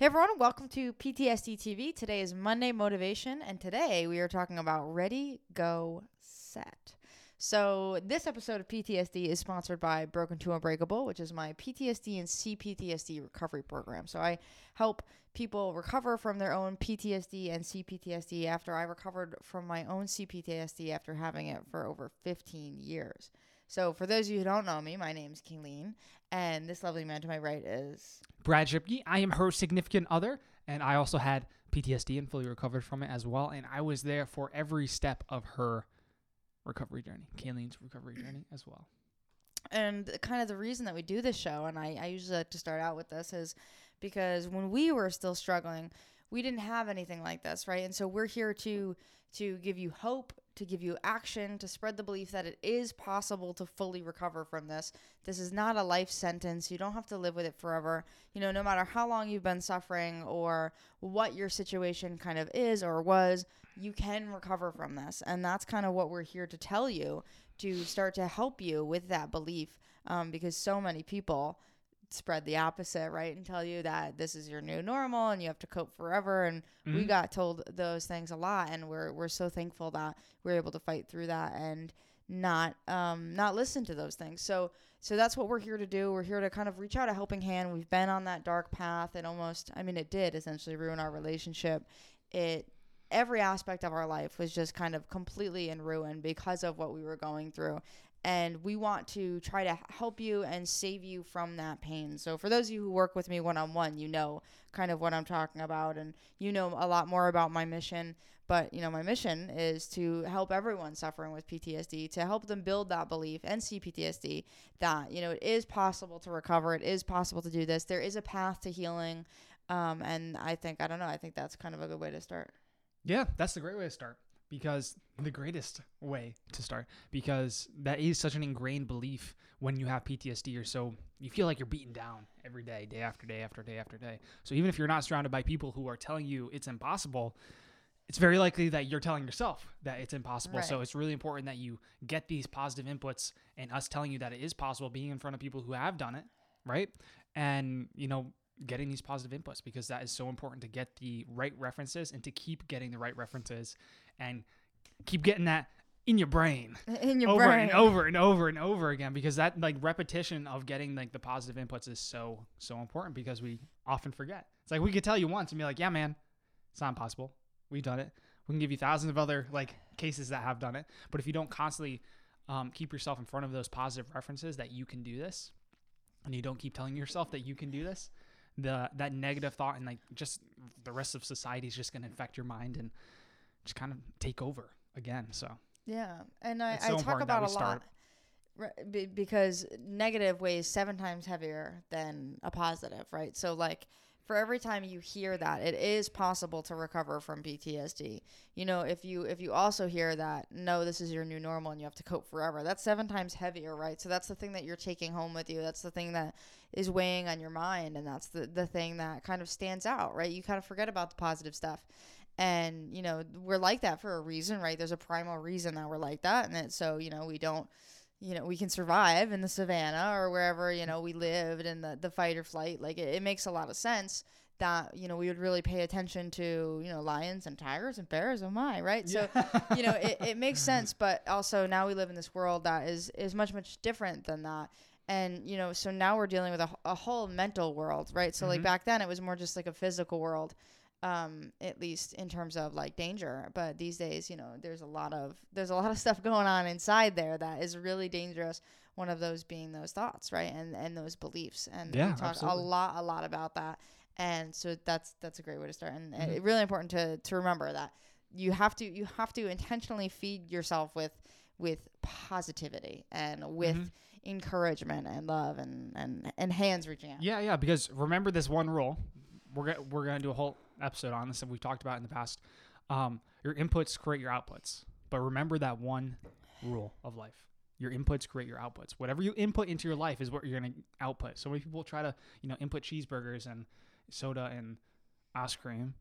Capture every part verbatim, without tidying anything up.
Hey everyone, welcome to P T S D T V. Today is Monday Motivation, and today we are talking about Ready, Go, Set. So this episode of P T S D is sponsored by Broken to Unbreakable, which is my P T S D and C P T S D recovery program. So I help people recover from their own P T S D and C P T S D after I recovered from my own C P T S D after having it for over fifteen years. So for those of you who don't know me, my name's Kayleen, and this lovely man to my right is Brad Shipkey. I am her significant other, and I also had P T S D and fully recovered from it as well, and I was there for every step of her recovery journey, Kayleen's recovery journey as well. And kind of the reason that we do this show, and I, I usually like to start out with this, is because when we were still struggling, we didn't have anything like this, right? And so we're here to to give you hope, to give you action, to spread the belief that it is possible to fully recover from this. This is not a life sentence. You don't have to live with it forever. You know, no matter how long you've been suffering or what your situation kind of is or was, you can recover from this. And that's kind of what we're here to tell you, to start to help you with that belief, um, because so many people spread the opposite, right, and tell you that this is your new normal and you have to cope forever. And mm-hmm. we got told those things a lot, and we're we're so thankful that we're able to fight through that and not um not listen to those things. So so that's what we're here to do. We're here to kind of reach out a helping hand. We've been on that dark path, and almost, I mean, it did essentially ruin our relationship. It every aspect of our life was just kind of completely in ruin because of what we were going through. And we want to try to help you and save you from that pain. So for those of you who work with me one-on-one, you know kind of what I'm talking about, and you know a lot more about my mission. But, you know, my mission is to help everyone suffering with P T S D, to help them build that belief and C P T S D that, you know, it is possible to recover. It is possible to do this. There is a path to healing. Um, and I think, I don't know, I think that's kind of a good way to start. Yeah, that's a great way to start. Because the greatest way to start, because that is such an ingrained belief when you have P T S D, or so you feel like you're beaten down every day, day after day after day after day. So even if you're not surrounded by people who are telling you it's impossible, it's very likely that you're telling yourself that it's impossible. Right. So it's really important that you get these positive inputs and us telling you that it is possible, being in front of people who have done it, right? And, you know, getting these positive inputs, because that is so important to get the right references and to keep getting the right references and keep getting that in your brain in your over brain. and over and over and over again, because that like repetition of getting like the positive inputs is so, so important, because we often forget. It's like, we could tell you once and be like, yeah, man, it's not impossible. We've done it. We can give you thousands of other like cases that have done it. But if you don't constantly um, keep yourself in front of those positive references that you can do this, and you don't keep telling yourself that you can do this, the that negative thought and like just the rest of society is just going to infect your mind and just kind of take over again. So yeah, and I, so I talk about a lot right, because negative weighs seven times heavier than a positive, right? So like for every time you hear that it is possible to recover from P T S D, you know, if you if you also hear that no, this is your new normal and you have to cope forever, that's seven times heavier, right? So that's the thing that you're taking home with you. That's the thing that is weighing on your mind, and that's the, the thing that kind of stands out, right? You kind of forget about the positive stuff. And, you know, we're like that for a reason, right? There's a primal reason that we're like that. And it, so, you know, we don't, you know, we can survive in the savannah or wherever, you know, we lived, and the, the fight or flight. Like it, it makes a lot of sense that, you know, we would really pay attention to, you know, lions and tigers and bears. Oh my, right? Yeah. So, you know, it, it makes sense. But also now we live in this world that is, is much, much different than that. And, you know, so now we're dealing with a, a whole mental world, right? So mm-hmm. like back then it was more just like a physical world, um, at least in terms of like danger. But these days, you know, there's a lot of, there's a lot of stuff going on inside there that is really dangerous. One of those being those thoughts, right? And, and those beliefs. And yeah, we talk absolutely. a lot, a lot about that. And so that's, that's a great way to start. And mm-hmm. it's really important to, to remember that you have to, you have to intentionally feed yourself with, with positivity and with, mm-hmm. encouragement and love and, and, and hands reaching out. Yeah, yeah, because remember this one rule. We're go- we're going to do a whole episode on this that we've talked about in the past. Um, your inputs create your outputs. But remember that one rule of life. Your inputs create your outputs. Whatever you input into your life is what you're going to output. So many people try to, you know, input cheeseburgers and soda and ice cream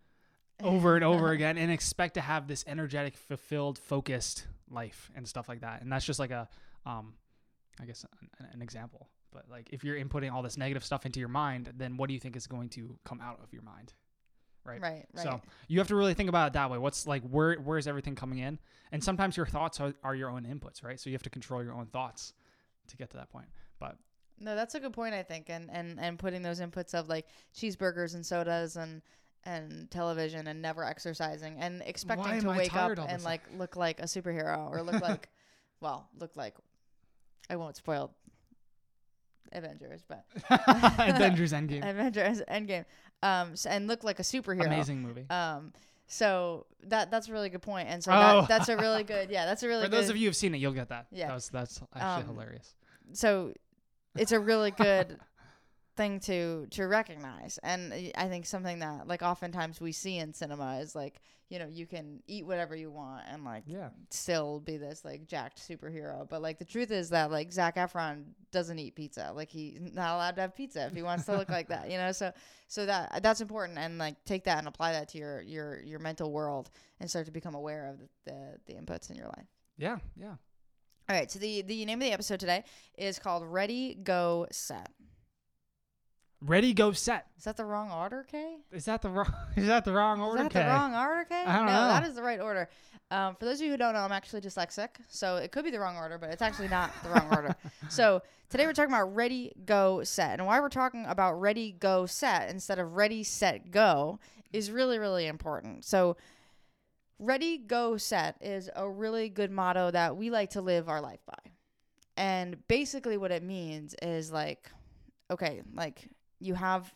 over and over again and expect to have this energetic, fulfilled, focused life and stuff like that. And that's just like a... um. I guess an, an example, But like, if you're inputting all this negative stuff into your mind, then what do you think is going to come out of your mind? Right. Right. Right. So you have to really think about it that way. What's like, where, where is everything coming in? And sometimes your thoughts are, are your own inputs, right? So you have to control your own thoughts to get to that point. But no, that's a good point, I think. And, and, and putting those inputs of like cheeseburgers and sodas and, and television and never exercising and expecting to wake up and like look like a superhero or look like, well, look like, I won't spoil Avengers, but Avengers Endgame. Avengers Endgame. Um, so, and look like a superhero. Amazing movie. Um, so that that's a really good point, and so oh. that, that's a really good. Yeah, that's a really. For good, those of you who've seen it, you'll get that. Yeah, that was, that's actually um, hilarious. So, it's a really good thing to to recognize, and I think something that like oftentimes we see in cinema is like, you know, you can eat whatever you want and like yeah. still be this like jacked superhero, but like the truth is that like Zac Efron doesn't eat pizza. Like he's not allowed to have pizza if he wants to look like that, you know. So so that that's important, and like take that and apply that to your your your mental world and start to become aware of the the, the inputs in your life. Yeah, yeah. All right. So the the name of the episode today is called Ready, Go, Set. Ready, go, set. Is that the wrong order, Kay? Is that the wrong? Is that the wrong order, Kay? Is that Kay? the wrong order, Kay? I don't no, know. No, that is the right order. Um, for those of you who don't know, I'm actually dyslexic, so it could be the wrong order, but it's actually not the wrong order. So today we're talking about ready, go, set, and why we're talking about ready, go, set instead of ready, set, go is really, really important. So ready, go, set is a really good motto that we like to live our life by, and basically what it means is like, okay, like. You have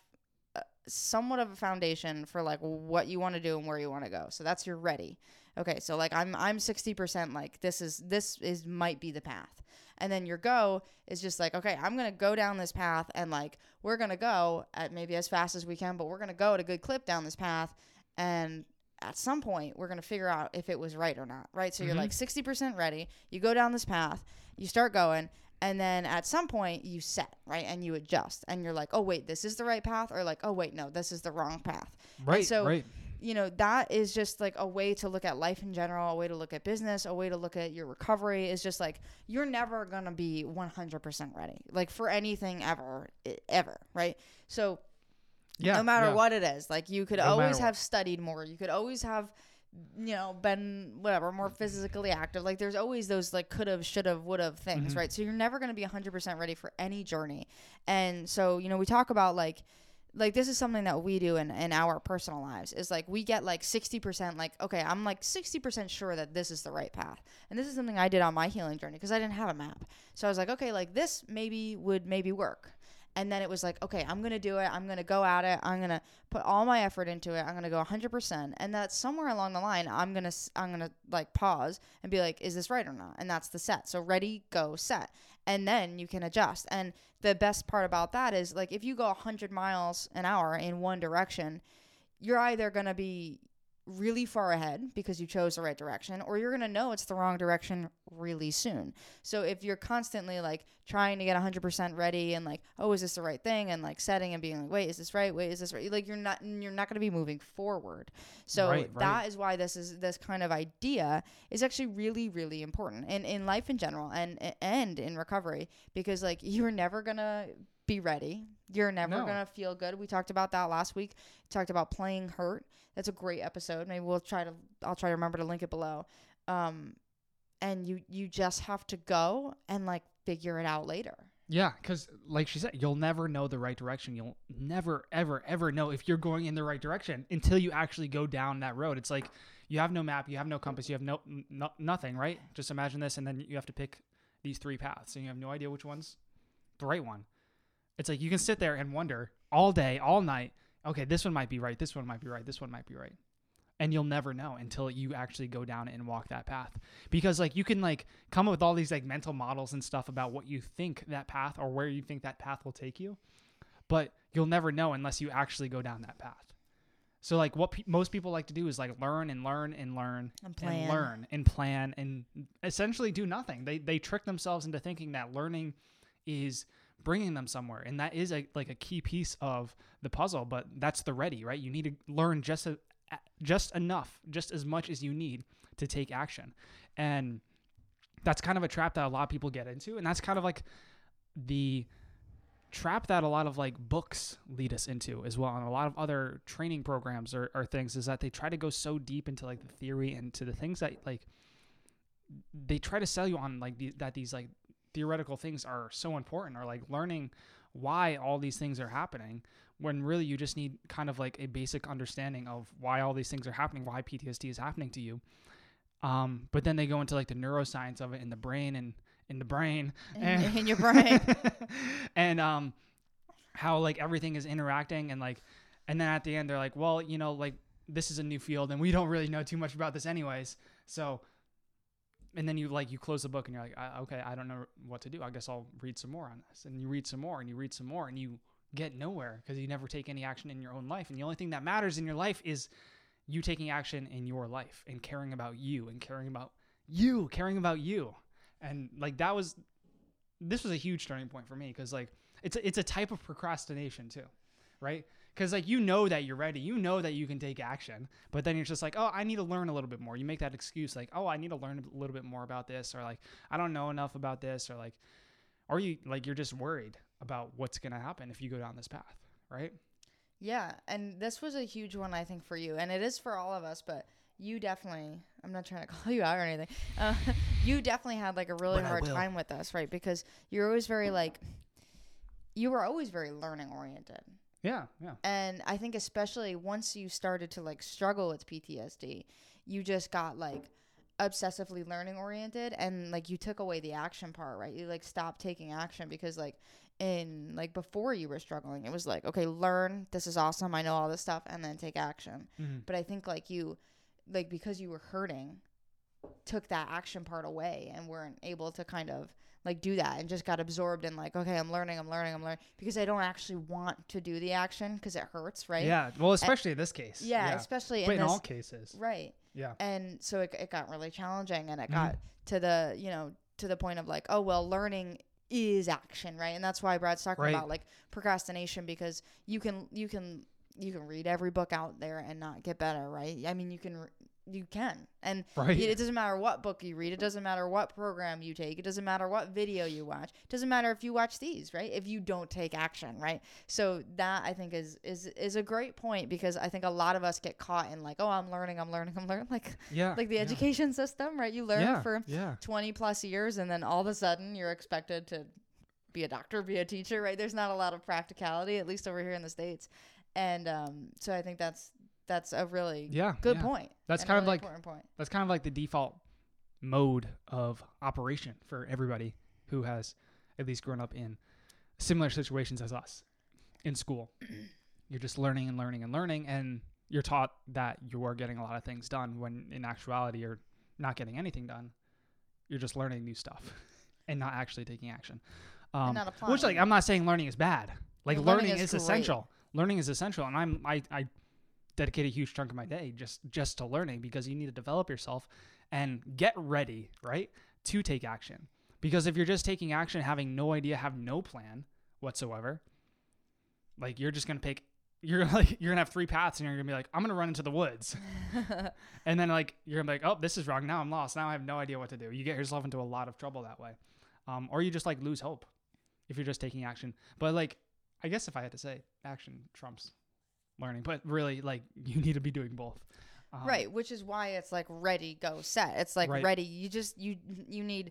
somewhat of a foundation for like what you want to do and where you want to go. So that's your ready. Okay. So like I'm, I'm sixty percent like this is, this is, might be the path. And then your go is just like, okay, I'm going to go down this path and like, we're going to go at maybe as fast as we can, but we're going to go at a good clip down this path. And at some point we're going to figure out if it was right or not. Right. So mm-hmm. you're like sixty percent ready. You go down this path, you start going. And then at some point you set, right? And you adjust and you're like, oh, wait, this is the right path. Or like, oh, wait, no, this is the wrong path. Right. And so, right. you know, that is just like a way to look at life in general, a way to look at business, a way to look at your recovery is just like, you're never going to be one hundred percent ready, like for anything ever, ever. Right. So yeah, no matter yeah. what it is, like you could no always have studied more. You could always have, you know, been whatever, more physically active. Like there's always those like could have, should have, would have things, mm-hmm. right? So you're never going to be one hundred percent ready for any journey. And so, you know, we talk about like, like this is something that we do in, in our personal lives is like we get like sixty percent like, okay, I'm like sixty percent sure that this is the right path. And this is something I did on my healing journey because I didn't have a map. So I was like, okay, like this maybe would maybe work. And then it was like, okay, I'm going to do it. I'm going to go at it. I'm going to put all my effort into it. I'm going to go one hundred percent. And that's somewhere along the line, I'm going to I'm going to like pause and be like, is this right or not? And that's the set. So ready, go, set. And then you can adjust. And the best part about that is like if you go one hundred miles an hour in one direction, you're either going to be really far ahead because you chose the right direction, or you're going to know it's the wrong direction really soon. So if you're constantly like trying to get one hundred percent ready and like, oh, is this the right thing? And like setting and being like, wait, is this right? Wait, is this right? Like you're not, you're not going to be moving forward. So right, right. that is why this is, this kind of idea is actually really, really important in, in life in general and, and in recovery, because like you're never going to be ready. You're never no. going to feel good. We talked about that last week. We talked about playing hurt. That's a great episode. Maybe we'll try to, I'll try to remember to link it below. Um, and you, you just have to go and like figure it out later. Yeah. Cause like she said, you'll never know the right direction. You'll never, ever, ever know if you're going in the right direction until you actually go down that road. It's like you have no map, you have no compass, you have no, no nothing, right? Just imagine this. And then you have to pick these three paths and you have no idea which one's the right one. It's like you can sit there and wonder all day, all night. Okay, this one might be right. This one might be right. This one might be right. And you'll never know until you actually go down and walk that path. Because like you can like come up with all these like mental models and stuff about what you think that path or where you think that path will take you. But you'll never know unless you actually go down that path. So like what pe- most people like to do is like learn and learn and learn and, and learn and plan and essentially do nothing. They they trick themselves into thinking that learning is bringing them somewhere, and that is a, like a key piece of the puzzle, but that's the ready, right? You need to learn just a, just enough, just as much as you need to take action. And that's kind of a trap that a lot of people get into, and that's kind of like the trap that a lot of like books lead us into as well, and a lot of other training programs or, or things, is that they try to go so deep into like the theory and to the things that like they try to sell you on, like the, that these like theoretical things are so important, or like learning why all these things are happening, when really you just need kind of like a basic understanding of why all these things are happening, why P T S D is happening to you. Um, but then they go into like the neuroscience of it in the brain and in the brain in, and in your brain and, um, how like everything is interacting, and like, and then at the end they're like, well, you know, like this is a new field and we don't really know too much about this anyways. So, and then you like, you close the book and you're like, I, okay, I don't know what to do. I guess I'll read some more on this. And you read some more and you read some more and you get nowhere, because you never take any action in your own life. And the only thing that matters in your life is you taking action in your life and caring about you and caring about you, caring about you. And like, that was, this was a huge turning point for me. Cause like, it's a, it's a type of procrastination too. Right. Cause like, you know that you're ready, you know that you can take action, but then you're just like, oh, I need to learn a little bit more. You make that excuse like, oh, I need to learn a little bit more about this, or like, I don't know enough about this, or like, or you like, you're just worried about what's going to happen if you go down this path. Right. Yeah. And this was a huge one, I think, for you, and it is for all of us, but you definitely, I'm not trying to call you out or anything. Uh, you definitely had like a really but hard time with us. Right. Because you're always very like, you were always very learning oriented. Yeah, yeah. And I think especially once you started to like struggle with P T S D, you just got like obsessively learning oriented, and like you took away the action part, right? You like stopped taking action, because like in like before you were struggling, it was like, okay, learn, this is awesome, I know all this stuff, and then take action. Mm-hmm. But I think like you, like because you were hurting, took that action part away and weren't able to kind of like do that, and just got absorbed in like, okay, I'm learning, I'm learning, I'm learning, because I don't actually want to do the action because it hurts, right? Yeah, well, especially and, in this case. Yeah, yeah. especially but in, in this, all cases. Right. Yeah. And so it it got really challenging, and it mm-hmm. got to the, you know, to the point of like, oh, well, learning is action, right? And that's why Brad's talking right. about like procrastination, because you can, you can, you can read every book out there and not get better, right? I mean, you can re- you can and right. it doesn't matter what book you read, it doesn't matter what program you take, it doesn't matter what video you watch, it doesn't matter if you watch these, right, if you don't take action, right? So that I think is is is a great point, because I think a lot of us get caught in like, oh, I'm learning, I'm learning, I'm learning, like yeah, like the yeah. education system, right? You learn yeah, for yeah. twenty plus years, and then all of a sudden you're expected to be a doctor, be a teacher, right? There's not a lot of practicality, at least over here in the States. And um so I think that's That's a really yeah, good yeah. point. That's kind of really like point. That's kind of like the default mode of operation for everybody who has at least grown up in similar situations as us in school. You're just learning and learning and learning, and you're taught that you are getting a lot of things done, when in actuality you're not getting anything done. You're just learning new stuff and not actually taking action. Um, not applying. Which, like, I'm not saying learning is bad. Like learning, learning is, is essential. Learning is essential, and I'm I. I dedicate a huge chunk of my day just, just to learning, because you need to develop yourself and get ready, right, to take action. Because if you're just taking action, having no idea, have no plan whatsoever, like you're just going to pick, you're like, you're gonna have three paths, and you're gonna be like, I'm going to run into the woods. And then like, you're gonna be like, oh, this is wrong. Now I'm lost. Now I have no idea what to do. You get yourself into a lot of trouble that way. Um, or you just like lose hope if you're just taking action. But like, I guess if I had to say, action trumps learning, but really like you need to be doing both, um, right? Which is why it's like ready, go, set. It's like right. ready. You just you you need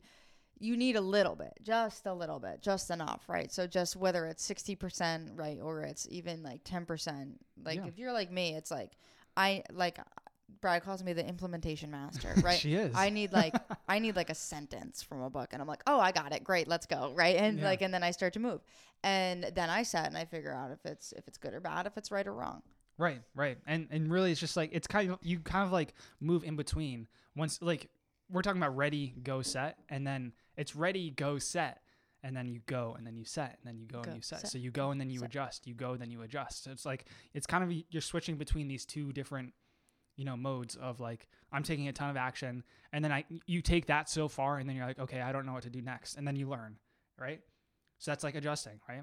you need a little bit, just a little bit, just enough, right? So just whether it's sixty percent, right, or it's even like ten percent. Like yeah. if you're like me, it's like I like Brad calls me the implementation master, right? She is. I need like I need like a sentence from a book, and I'm like, oh, I got it, great, let's go, right? And yeah. like and then I start to move. And then I sat and I figure out if it's if it's good or bad, if it's right or wrong. Right, right. And and really, it's just like it's kind of you kind of like move in between. Once like we're talking about ready, go, set, and then it's ready, go, set, and then you go, and then you set, and then you go, go and you set. set. So you go and then you set. adjust. You go, then you adjust. So it's like it's kind of you're switching between these two different, you know, modes of like I'm taking a ton of action, and then I you take that so far, and then you're like, okay, I don't know what to do next, and then you learn, right? So that's like adjusting, right?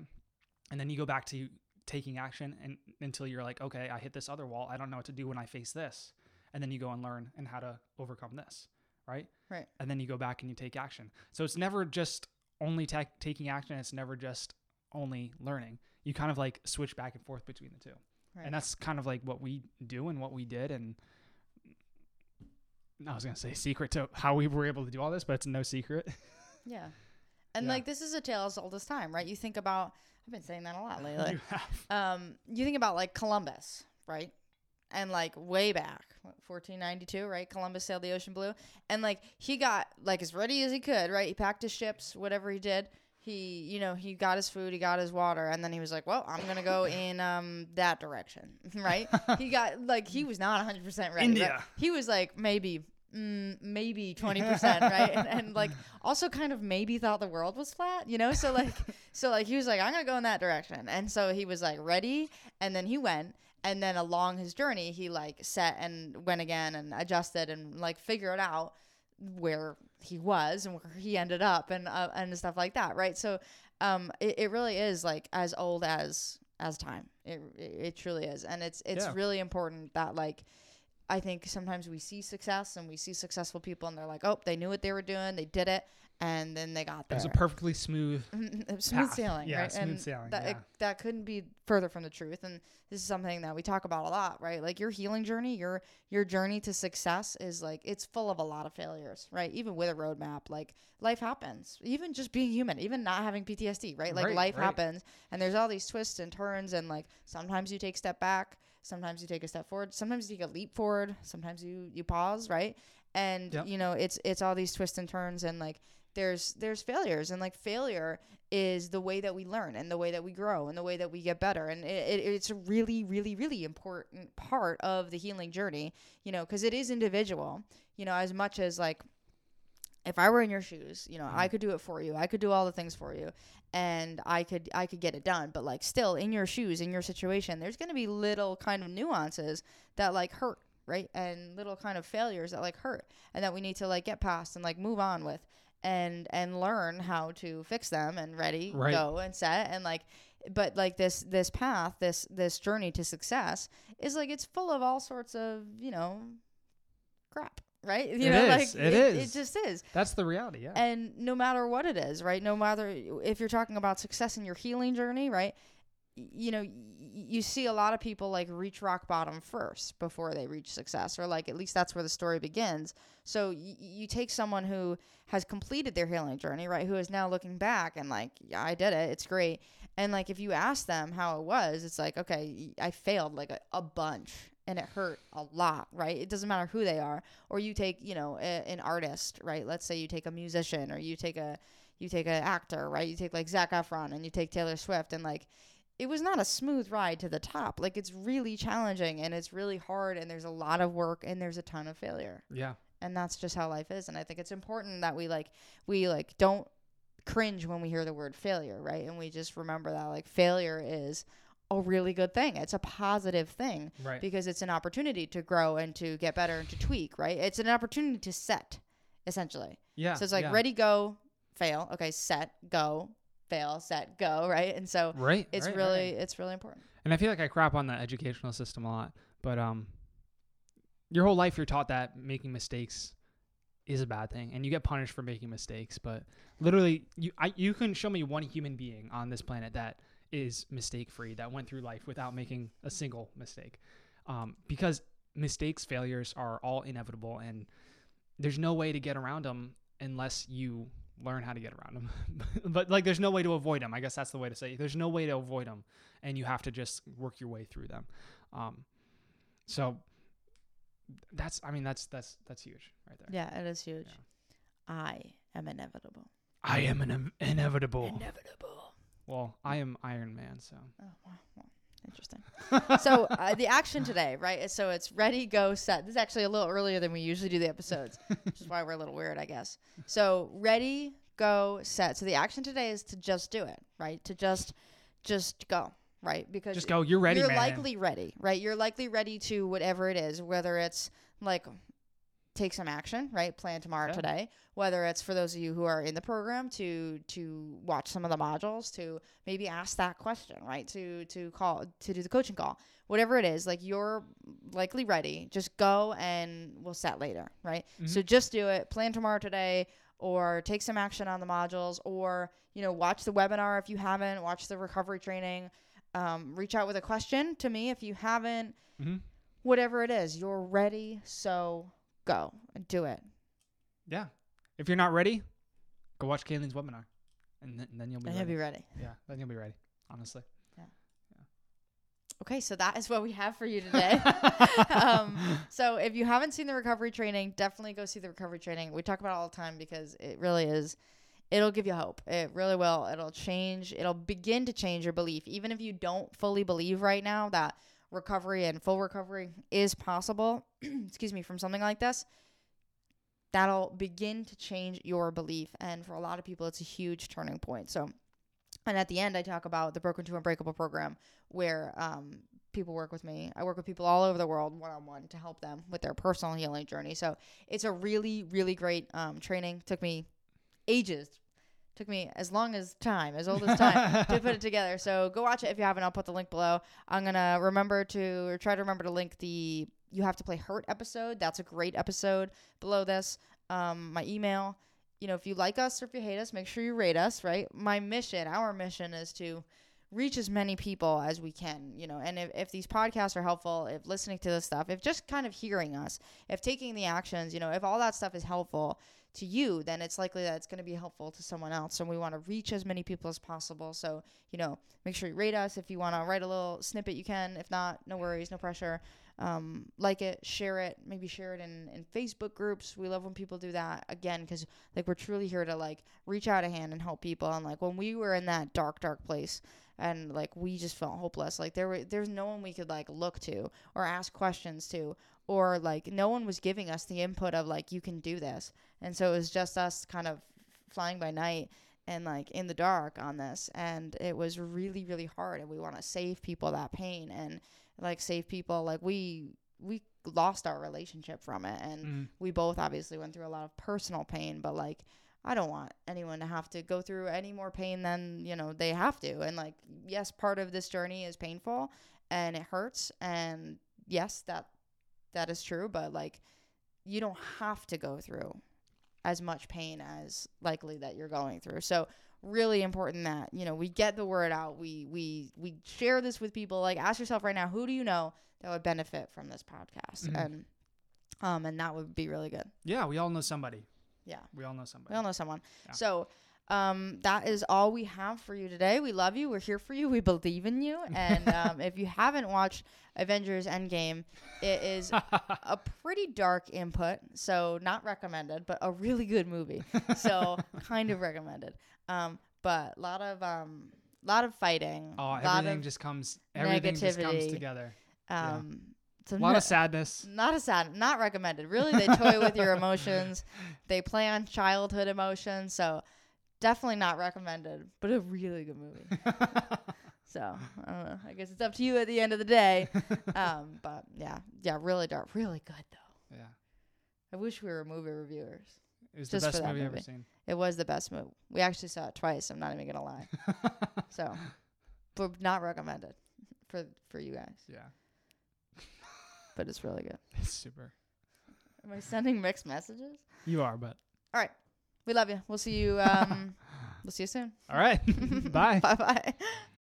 And then you go back to taking action and until you're like, okay, I hit this other wall. I don't know what to do when I face this. And then you go and learn and how to overcome this, right? Right. And then you go back and you take action. So it's never just only ta- taking action. It's never just only learning. You kind of like switch back and forth between the two. Right. And that's kind of like what we do and what we did. And I was going to say secret to how we were able to do all this, but it's no secret. Yeah. And yeah. like, this is a tale as old as time, right? You think about, I've been saying that a lot lately. You have. Um, you think about like Columbus, right? And like way back, what, fourteen ninety-two, right? Columbus sailed the ocean blue. And like, he got like as ready as he could, right? He packed his ships, whatever he did. He, you know, he got his food, he got his water, and then he was like, well, I'm going to go in um that direction, right? He got, like, he was not one hundred percent ready. India. Right? He was like, maybe, mm, maybe twenty percent, right? And, and, like, also kind of maybe thought the world was flat, you know? So, like, so like he was like, I'm going to go in that direction. And so he was, like, ready, and then he went. And then along his journey, he, like, set and went again and adjusted and, like, figured out where he was and where he ended up and uh, and stuff like that, right? So um it, it really is like as old as as time. It it truly is. And it's it's yeah. really important that, like, I think sometimes we see success and we see successful people and they're like, oh, they knew what they were doing, they did it, and then they got there. It was a perfectly smooth smooth sailing, yeah, right? Smooth and sailing, that, yeah. it, that couldn't be further from the truth. And this is something that we talk about a lot, right? Like, your healing journey, your your journey to success is, like, it's full of a lot of failures, right? Even with a roadmap, like, life happens. Even just being human, even not having P T S D, right? Like, right, life right. happens, and there's all these twists and turns, and, like, sometimes you take a step back, sometimes you take a step forward, sometimes you take a leap forward, sometimes you you pause, right? And yep. you know, it's it's all these twists and turns, and, like, There's there's failures, and, like, failure is the way that we learn and the way that we grow and the way that we get better. And it, it, it's a really, really, really important part of the healing journey, you know, because it is individual, you know, as much as, like, if I were in your shoes, you know, mm-hmm. I could do it for you. I could do all the things for you, and I could I could get it done. But, like, still in your shoes, in your situation, there's going to be little kind of nuances that, like, hurt, right? And little kind of failures that, like, hurt and that we need to, like, get past and, like, move on with. and and learn how to fix them and ready right. go and set and like but like this this path this this journey to success is like it's full of all sorts of you know crap right you it know is. like it, it is it just is that's the reality yeah and no matter what it is right no matter if you're talking about success in your healing journey right you know, you see a lot of people, like, reach rock bottom first before they reach success, or, like, at least that's where the story begins. So y- you take someone who has completed their healing journey, right, who is now looking back and, like, yeah, I did it, it's great. And, like, if you ask them how it was, it's like, okay, I failed, like, a, a bunch, and it hurt a lot, right? It doesn't matter who they are. Or you take, you know, a, an artist, right? Let's say you take a musician, or you take a, you take an actor, right? You take, like, Zac Efron, and you take Taylor Swift, and, like, it was not a smooth ride to the top. Like, it's really challenging, and it's really hard, and there's a lot of work, and there's a ton of failure. Yeah. And that's just how life is. And I think it's important that we like, we like don't cringe when we hear the word failure. Right. And we just remember that, like, failure is a really good thing. It's a positive thing, right? Because it's an opportunity to grow and to get better and to tweak, right? It's an opportunity to set, essentially. Yeah. So it's like yeah. ready, go, fail. Okay. Set, go, fail, set, go, right? And so right, it's right, really right. it's really important. And I feel like I crap on the educational system a lot, but um your whole life you're taught that making mistakes is a bad thing and you get punished for making mistakes, but literally you I, you can show me one human being on this planet that is mistake free, that went through life without making a single mistake. Um because mistakes, failures are all inevitable, and there's no way to get around them unless you learn how to get around them. But like, there's no way to avoid them. I guess that's the way to say it. There's no way to avoid them, and you have to just work your way through them. Um, so that's, I mean, that's, that's, that's huge right there. Yeah, it is huge. Yeah. I am inevitable. I am an um, inevitable. Inevitable. Well, I am Iron Man. So. Oh, wow. wow. Interesting. So uh, the action today, right? So it's ready, go, set. This is actually a little earlier than we usually do the episodes, which is why we're a little weird, I guess. So ready, go, set. So the action today is to just do it, right? To just, just go, right? Because just go. You're ready. You're man. likely ready, right? You're likely ready to whatever it is, whether it's like take some action, right? Plan tomorrow, yeah. today. Whether it's for those of you who are in the program to to watch some of the modules, to maybe ask that question, right? To to call to do the coaching call, whatever it is, like you're likely ready. Just go, and we'll set later, right? Mm-hmm. So just do it. Plan tomorrow today. or take some action on the modules, or, you know, watch the webinar if you haven't, watch the recovery training, um, reach out with a question to me if you haven't, mm-hmm. whatever it is, you're ready. So go and do it. Yeah. If you're not ready, go watch Kayleen's webinar and, th- and then you'll be and ready. You'll be ready. Yeah. Then you'll be ready. Honestly. Okay, so that is what we have for you today. um, so if you haven't seen the recovery training, definitely go see the recovery training. We talk about it all the time because it really is, it'll give you hope. It really will. It'll change. It'll begin to change your belief. Even if you don't fully believe right now that recovery and full recovery is possible, excuse me, from something like this, that'll begin to change your belief. And for a lot of people, it's a huge turning point. So and at the end, I talk about the Broken to Unbreakable program where um, people work with me. I work with people all over the world one-on-one to help them with their personal healing journey. So it's a really, really great um, training. Took me ages. Took me as long as time, as old as time to put it together. So go watch it if you haven't. I'll put the link below. I'm going to remember to or try to remember to link the You Have to Play Hurt episode. That's a great episode below this. Um, my email. You know, if you like us or if you hate us, make sure you rate us, right? My mission, our mission is to reach as many people as we can, you know, and if, if these podcasts are helpful, if listening to this stuff, if just kind of hearing us, if taking the actions, you know, if all that stuff is helpful to you, then it's likely that it's going to be helpful to someone else. And we want to reach as many people as possible. So, you know, make sure you rate us. If you want to write a little snippet, you can. If not, no worries, no pressure. Um, like it, share it, maybe share it in, in Facebook groups. We love when people do that again, because like we're truly here to like reach out a hand and help people. And like when we were in that dark, dark place and like we just felt hopeless, like there were, there's no one we could like look to or ask questions to, or like no one was giving us the input of like, you can do this. And so it was just us kind of flying by night and like in the dark on this. And it was really, really hard. And we want to save people that pain and like save people. Like we, we lost our relationship from it. And mm. we both obviously went through a lot of personal pain, but like, I don't want anyone to have to go through any more pain than, you know, they have to. And like, yes, part of this journey is painful and it hurts. And yes, that, that is true. But like, you don't have to go through as much pain as likely that you're going through. So really important that, you know, we get the word out. We, we, we share this with people. Like ask yourself right now, who do you know that would benefit from this podcast? Mm-hmm. And, um, and that would be really good. Yeah. We all know somebody. Yeah. We all know somebody. We all know someone. Yeah. So, um, that is all we have for you today. We love you. We're here for you. We believe in you. And, um, if you haven't watched Avengers Endgame, it is a pretty dark input. So not recommended, but a really good movie. So kind of recommended. Um, but a lot of um, lot of fighting. Oh, everything just comes. Everything negativity. just comes together. Um, yeah. A lot no, of sadness. Not a sad. Not recommended. Really, they toy with your emotions. They play on childhood emotions. So definitely not recommended. But a really good movie. So I don't know. I guess it's up to you at the end of the day. Um, but yeah, yeah, really dark, really good though. Yeah. I wish we were movie reviewers. It was just the best movie I've ever seen. It was the best movie. We actually saw it twice. I'm not even going to lie. So, but not recommended for for you guys. Yeah. But it's really good. It's super. Am I sending mixed messages? You are, but. All right. We love you. We'll see you. Um, we'll see you soon. All right. Bye. Bye-bye.